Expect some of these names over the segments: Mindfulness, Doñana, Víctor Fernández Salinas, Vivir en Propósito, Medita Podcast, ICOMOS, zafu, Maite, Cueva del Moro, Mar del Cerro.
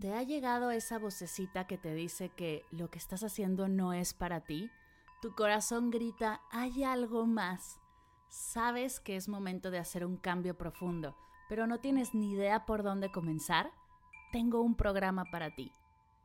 ¿Te ha llegado esa vocecita que te dice que lo que estás haciendo no es para ti? Tu corazón grita, hay algo más. Sabes que es momento de hacer un cambio profundo, pero no tienes ni idea por dónde comenzar. Tengo un programa para ti.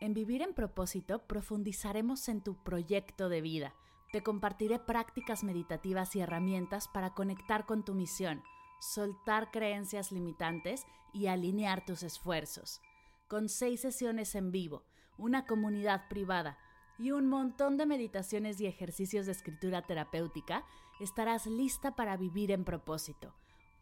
En Vivir en Propósito profundizaremos en tu proyecto de vida. Te compartiré prácticas meditativas y herramientas para conectar con tu misión, soltar creencias limitantes y alinear tus esfuerzos. Con 6 sesiones en vivo, una comunidad privada y un montón de meditaciones y ejercicios de escritura terapéutica, estarás lista para vivir en propósito.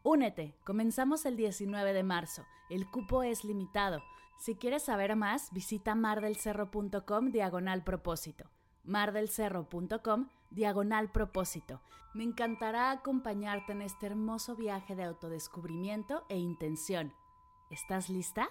Únete, comenzamos el 19 de marzo, el cupo es limitado. Si quieres saber más, visita mardelcerro.com/propósito. mardelcerro.com/propósito. Me encantará acompañarte en este hermoso viaje de autodescubrimiento e intención. ¿Estás lista?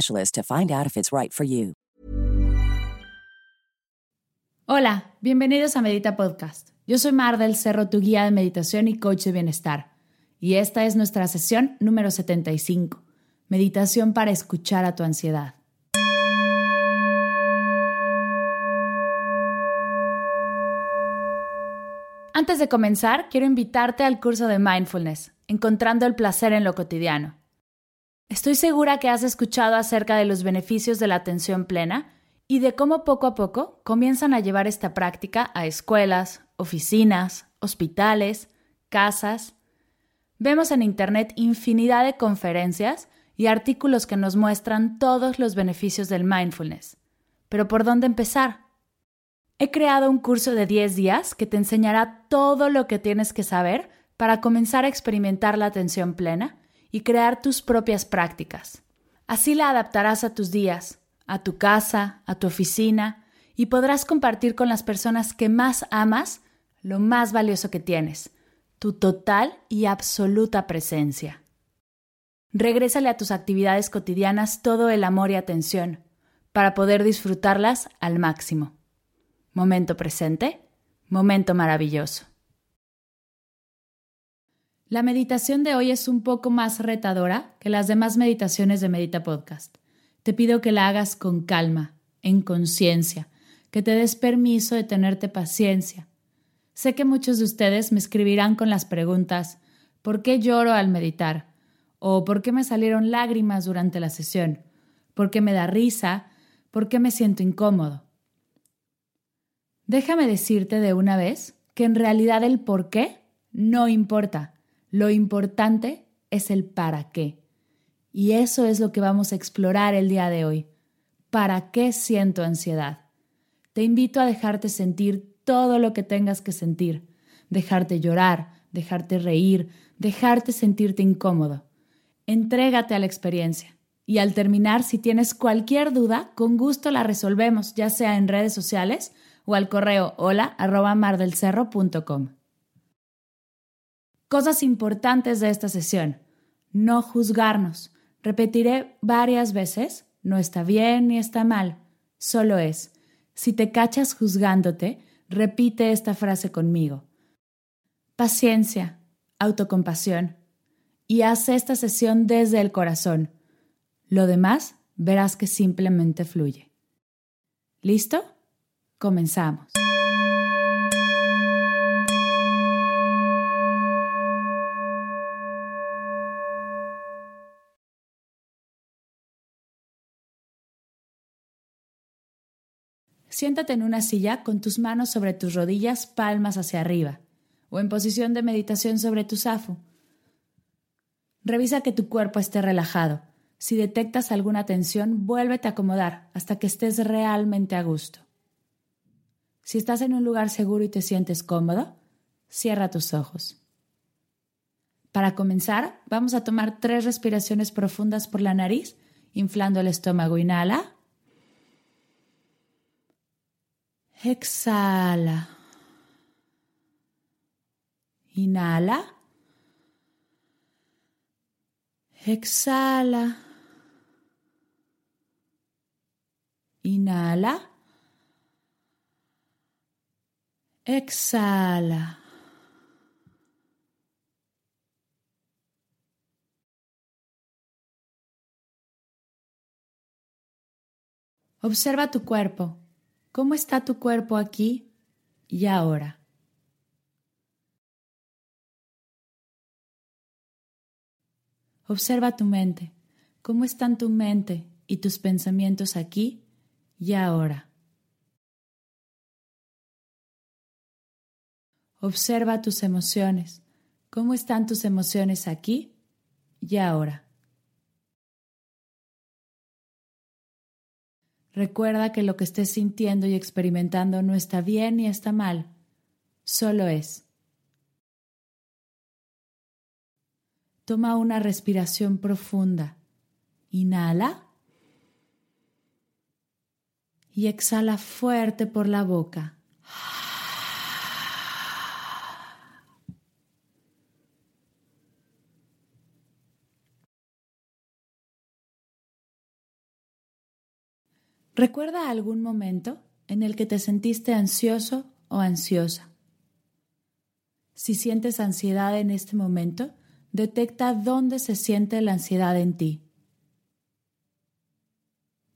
to find out if it's right for you. Hola, bienvenidos a Medita Podcast. Yo soy Mar del Cerro, tu guía de meditación y coach de bienestar. Y esta es nuestra sesión número 75, meditación para escuchar a tu ansiedad. Antes de comenzar, quiero invitarte al curso de Mindfulness, Encontrando el placer en lo cotidiano. Estoy segura que has escuchado acerca de los beneficios de la atención plena y de cómo poco a poco comienzan a llevar esta práctica a escuelas, oficinas, hospitales, casas. Vemos en internet infinidad de conferencias y artículos que nos muestran todos los beneficios del mindfulness. Pero ¿por dónde empezar? He creado un curso de 10 días que te enseñará todo lo que tienes que saber para comenzar a experimentar la atención plena y crear tus propias prácticas. Así la adaptarás a tus días, a tu casa, a tu oficina, y podrás compartir con las personas que más amas lo más valioso que tienes, tu total y absoluta presencia. Regrésale a tus actividades cotidianas todo el amor y atención para poder disfrutarlas al máximo. Momento presente, momento maravilloso. La meditación de hoy es un poco más retadora que las demás meditaciones de Medita Podcast. Te pido que la hagas con calma, en conciencia, que te des permiso de tenerte paciencia. Sé que muchos de ustedes me escribirán con las preguntas ¿por qué lloro al meditar? ¿O por qué me salieron lágrimas durante la sesión? ¿Por qué me da risa? ¿Por qué me siento incómodo? Déjame decirte de una vez que en realidad el por qué no importa. Lo importante es el para qué. Y eso es lo que vamos a explorar el día de hoy. ¿Para qué siento ansiedad? Te invito a dejarte sentir todo lo que tengas que sentir. Dejarte llorar, dejarte reír, dejarte sentirte incómodo. Entrégate a la experiencia. Y al terminar, si tienes cualquier duda, con gusto la resolvemos, ya sea en redes sociales o al correo hola@mardelcerro.com. Cosas importantes de esta sesión. No juzgarnos. Repetiré varias veces, no está bien ni está mal. Solo es, si te cachas juzgándote, repite esta frase conmigo. Paciencia, autocompasión. Y haz esta sesión desde el corazón. Lo demás verás que simplemente fluye. ¿Listo? Comenzamos. Siéntate en una silla con tus manos sobre tus rodillas, palmas hacia arriba, o en posición de meditación sobre tu zafu. Revisa que tu cuerpo esté relajado. Si detectas alguna tensión, vuélvete a acomodar hasta que estés realmente a gusto. Si estás en un lugar seguro y te sientes cómodo, cierra tus ojos. Para comenzar, vamos a tomar 3 respiraciones profundas por la nariz, inflando el estómago. Inhala. Exhala. Inhala. Exhala. Inhala. Exhala. Observa tu cuerpo. ¿Cómo está tu cuerpo aquí y ahora? Observa tu mente. ¿Cómo están tu mente y tus pensamientos aquí y ahora? Observa tus emociones. ¿Cómo están tus emociones aquí y ahora? Recuerda que lo que estés sintiendo y experimentando no está bien ni está mal, solo es. Toma una respiración profunda. Inhala y exhala fuerte por la boca. Recuerda algún momento en el que te sentiste ansioso o ansiosa. Si sientes ansiedad en este momento, detecta dónde se siente la ansiedad en ti.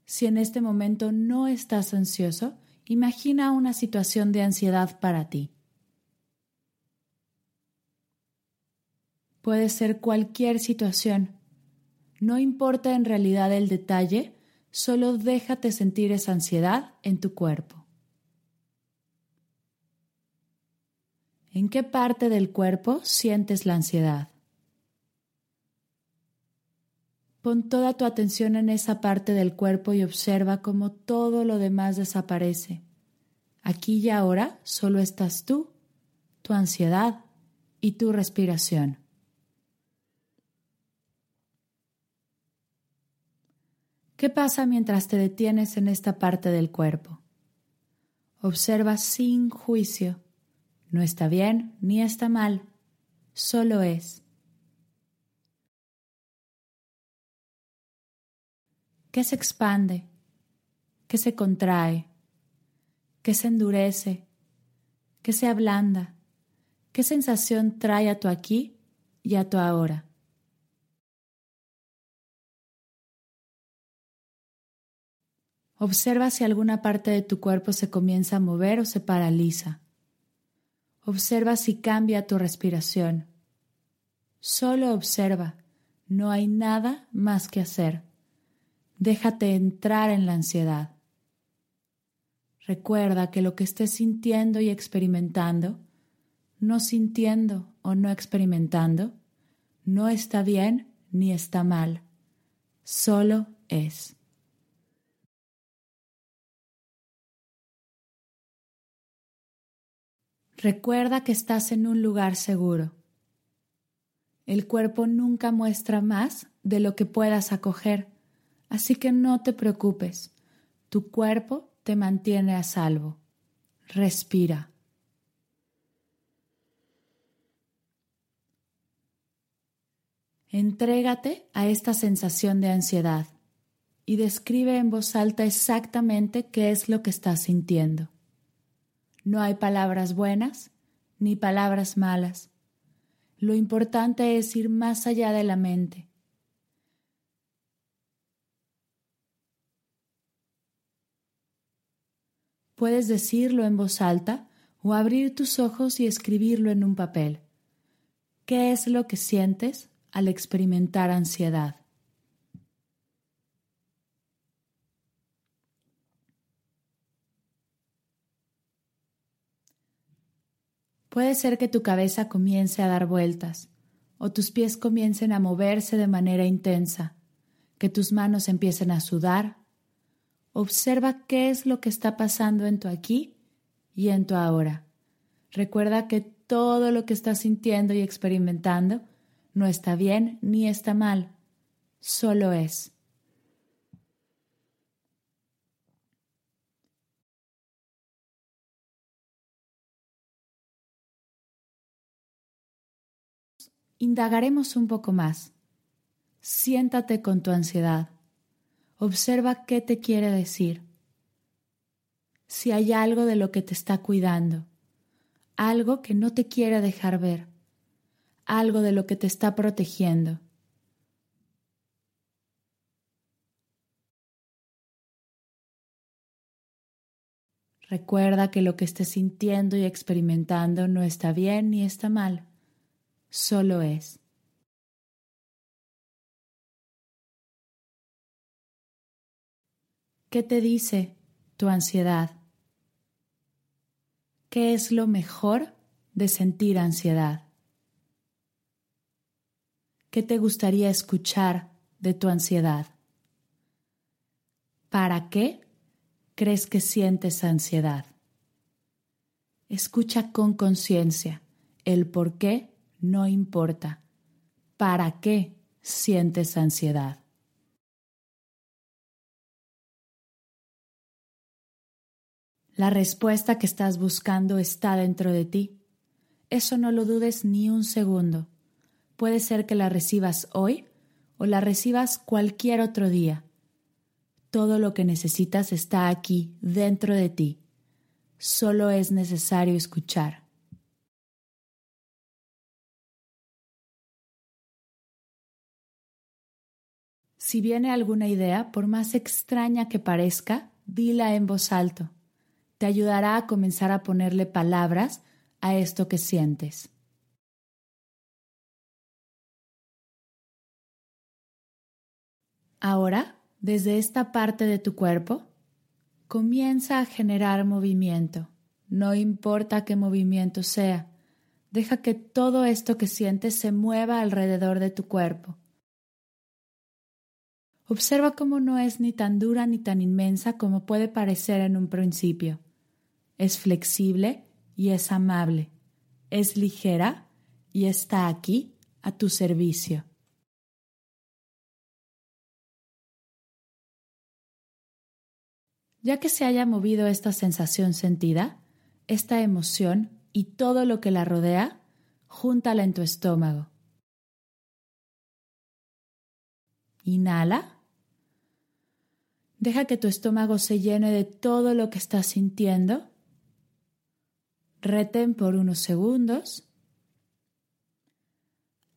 Si en este momento no estás ansioso, imagina una situación de ansiedad para ti. Puede ser cualquier situación. No importa en realidad el detalle. Solo déjate sentir esa ansiedad en tu cuerpo. ¿En qué parte del cuerpo sientes la ansiedad? Pon toda tu atención en esa parte del cuerpo y observa cómo todo lo demás desaparece. Aquí y ahora solo estás tú, tu ansiedad y tu respiración. ¿Qué pasa mientras te detienes en esta parte del cuerpo? Observa sin juicio. No está bien ni está mal. Solo es. ¿Qué se expande? ¿Qué se contrae? ¿Qué se endurece? ¿Qué se ablanda? ¿Qué sensación trae a tu aquí y a tu ahora? Observa si alguna parte de tu cuerpo se comienza a mover o se paraliza. Observa si cambia tu respiración. Solo observa. No hay nada más que hacer. Déjate entrar en la ansiedad. Recuerda que lo que estés sintiendo y experimentando, no sintiendo o no experimentando, no está bien ni está mal. Solo es. Recuerda que estás en un lugar seguro. El cuerpo nunca muestra más de lo que puedas acoger, así que no te preocupes. Tu cuerpo te mantiene a salvo. Respira. Entrégate a esta sensación de ansiedad y describe en voz alta exactamente qué es lo que estás sintiendo. No hay palabras buenas ni palabras malas. Lo importante es ir más allá de la mente. Puedes decirlo en voz alta o abrir tus ojos y escribirlo en un papel. ¿Qué es lo que sientes al experimentar ansiedad? Puede ser que tu cabeza comience a dar vueltas o tus pies comiencen a moverse de manera intensa, que tus manos empiecen a sudar. Observa qué es lo que está pasando en tu aquí y en tu ahora. Recuerda que todo lo que estás sintiendo y experimentando no está bien ni está mal, solo es. Indagaremos un poco más. Siéntate con tu ansiedad. Observa qué te quiere decir. Si hay algo de lo que te está cuidando, algo que no te quiere dejar ver, algo de lo que te está protegiendo. Recuerda que lo que estés sintiendo y experimentando no está bien ni está mal. Solo es. ¿Qué te dice tu ansiedad? ¿Qué es lo mejor de sentir ansiedad? ¿Qué te gustaría escuchar de tu ansiedad? ¿Para qué crees que sientes ansiedad? Escucha con conciencia el por qué. No importa. ¿Para qué sientes ansiedad? La respuesta que estás buscando está dentro de ti. Eso no lo dudes ni un segundo. Puede ser que la recibas hoy o la recibas cualquier otro día. Todo lo que necesitas está aquí, dentro de ti. Solo es necesario escuchar. Si viene alguna idea, por más extraña que parezca, dila en voz alta. Te ayudará a comenzar a ponerle palabras a esto que sientes. Ahora, desde esta parte de tu cuerpo, comienza a generar movimiento. No importa qué movimiento sea, deja que todo esto que sientes se mueva alrededor de tu cuerpo. Observa cómo no es ni tan dura ni tan inmensa como puede parecer en un principio. Es flexible y es amable. Es ligera y está aquí a tu servicio. Ya que se haya movido esta sensación sentida, esta emoción y todo lo que la rodea, júntala en tu estómago. Inhala. Deja que tu estómago se llene de todo lo que estás sintiendo. Retén por unos segundos.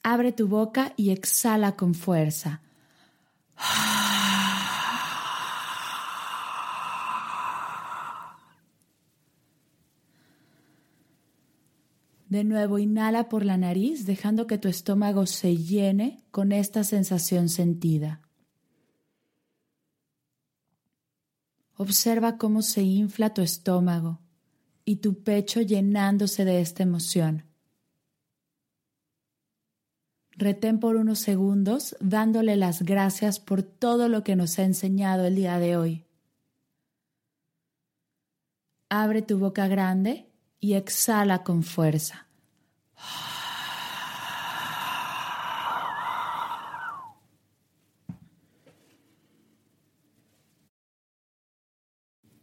Abre tu boca y exhala con fuerza. De nuevo, inhala por la nariz, dejando que tu estómago se llene con esta sensación sentida. Observa cómo se infla tu estómago y tu pecho llenándose de esta emoción. Retén por unos segundos dándole las gracias por todo lo que nos ha enseñado el día de hoy. Abre tu boca grande y exhala con fuerza.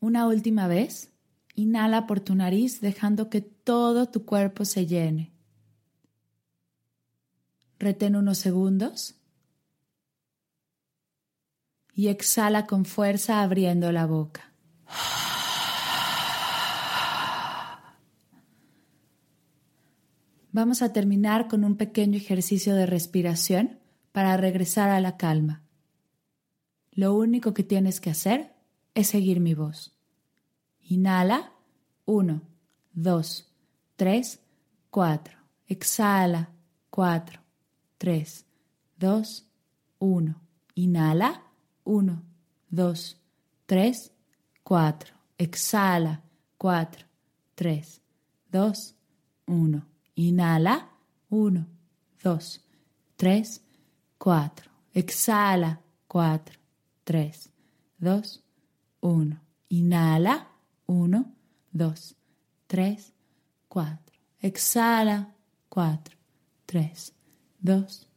Una última vez, inhala por tu nariz dejando que todo tu cuerpo se llene. Retén unos segundos y exhala con fuerza abriendo la boca. Vamos a terminar con un pequeño ejercicio de respiración para regresar a la calma. Lo único que tienes que hacer es seguir mi voz. Inhala, 1, 2, 3, 4. Exhala, 4, 3, 2, 1. Inhala, 1, 2, 3, 4. Exhala, 4, 3, 2, 1. Inhala. 1, 2, 3, 4. Exhala. 4, 3, 2, 1. Inhala. 1, 2, 3, 4. Exhala. 4, 3, 2,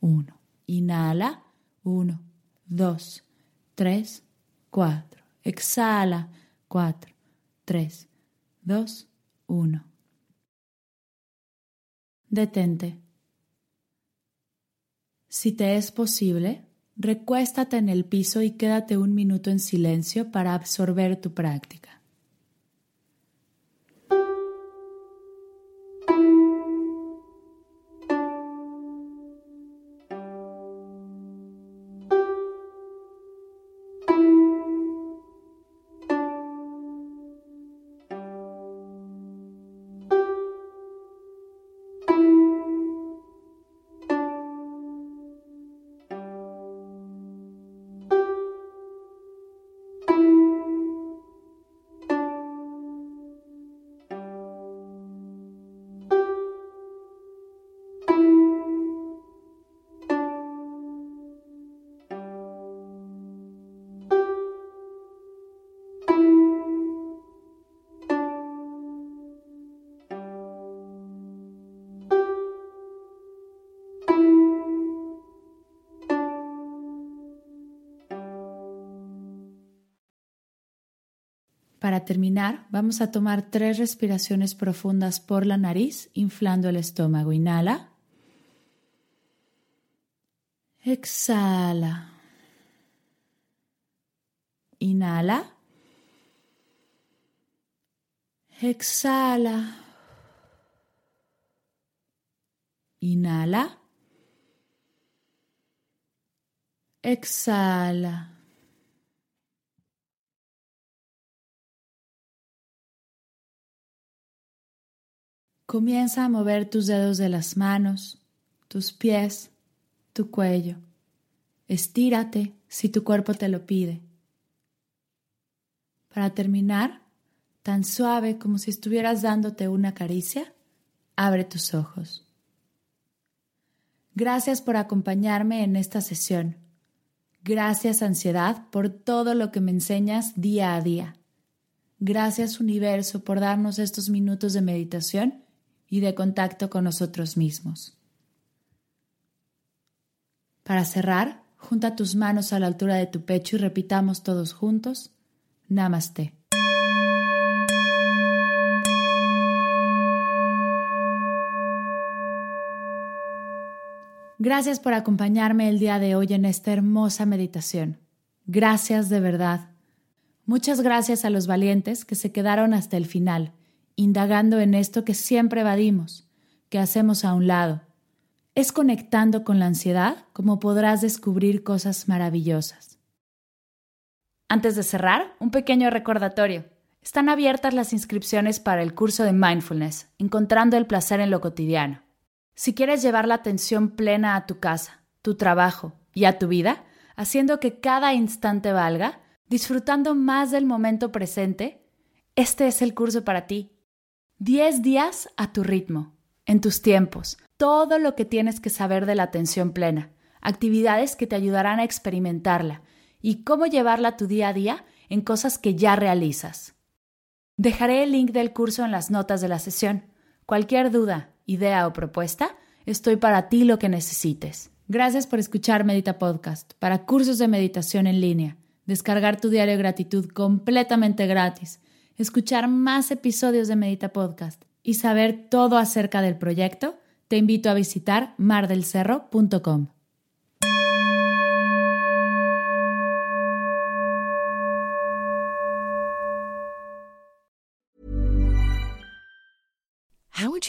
1. Inhala. 1, 2, 3, 4. Exhala. 4, 3, 2, 1. Detente. Si te es posible, recuéstate en el piso y quédate un minuto en silencio para absorber tu práctica. Para terminar, vamos a tomar 3 respiraciones profundas por la nariz, inflando el estómago. Inhala. Exhala. Inhala. Exhala. Inhala. Exhala. Comienza a mover tus dedos de las manos, tus pies, tu cuello. Estírate si tu cuerpo te lo pide. Para terminar, tan suave como si estuvieras dándote una caricia, abre tus ojos. Gracias por acompañarme en esta sesión. Gracias, ansiedad, por todo lo que me enseñas día a día. Gracias, universo, por darnos estos minutos de meditación y de contacto con nosotros mismos. Para cerrar, junta tus manos a la altura de tu pecho y repitamos todos juntos: Namaste. Gracias por acompañarme el día de hoy en esta hermosa meditación. Gracias de verdad. Muchas gracias a los valientes que se quedaron hasta el final, indagando en esto que siempre evadimos, que hacemos a un lado. Es conectando con la ansiedad como podrás descubrir cosas maravillosas. Antes de cerrar, un pequeño recordatorio. Están abiertas las inscripciones para el curso de Mindfulness, Encontrando el placer en lo cotidiano. Si quieres llevar la atención plena a tu casa, tu trabajo y a tu vida, haciendo que cada instante valga, disfrutando más del momento presente, este es el curso para ti. 10 días a tu ritmo, en tus tiempos, todo lo que tienes que saber de la atención plena, actividades que te ayudarán a experimentarla y cómo llevarla a tu día a día en cosas que ya realizas. Dejaré el link del curso en las notas de la sesión. Cualquier duda, idea o propuesta, estoy para ti lo que necesites. Gracias por escuchar Medita Podcast para cursos de meditación en línea, descargar tu diario de gratitud completamente gratis, escuchar más episodios de Medita Podcast y saber todo acerca del proyecto, te invito a visitar mardelcerro.com. How would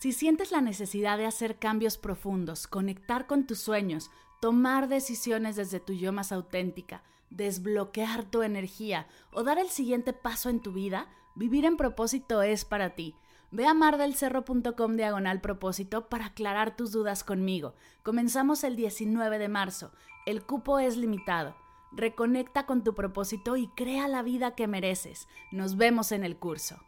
Si sientes la necesidad de hacer cambios profundos, conectar con tus sueños, tomar decisiones desde tu yo más auténtica, desbloquear tu energía o dar el siguiente paso en tu vida, Vivir en Propósito es para ti. Ve a mardelcerro.com/propósito para aclarar tus dudas conmigo. Comenzamos el 19 de marzo. El cupo es limitado. Reconecta con tu propósito y crea la vida que mereces. Nos vemos en el curso.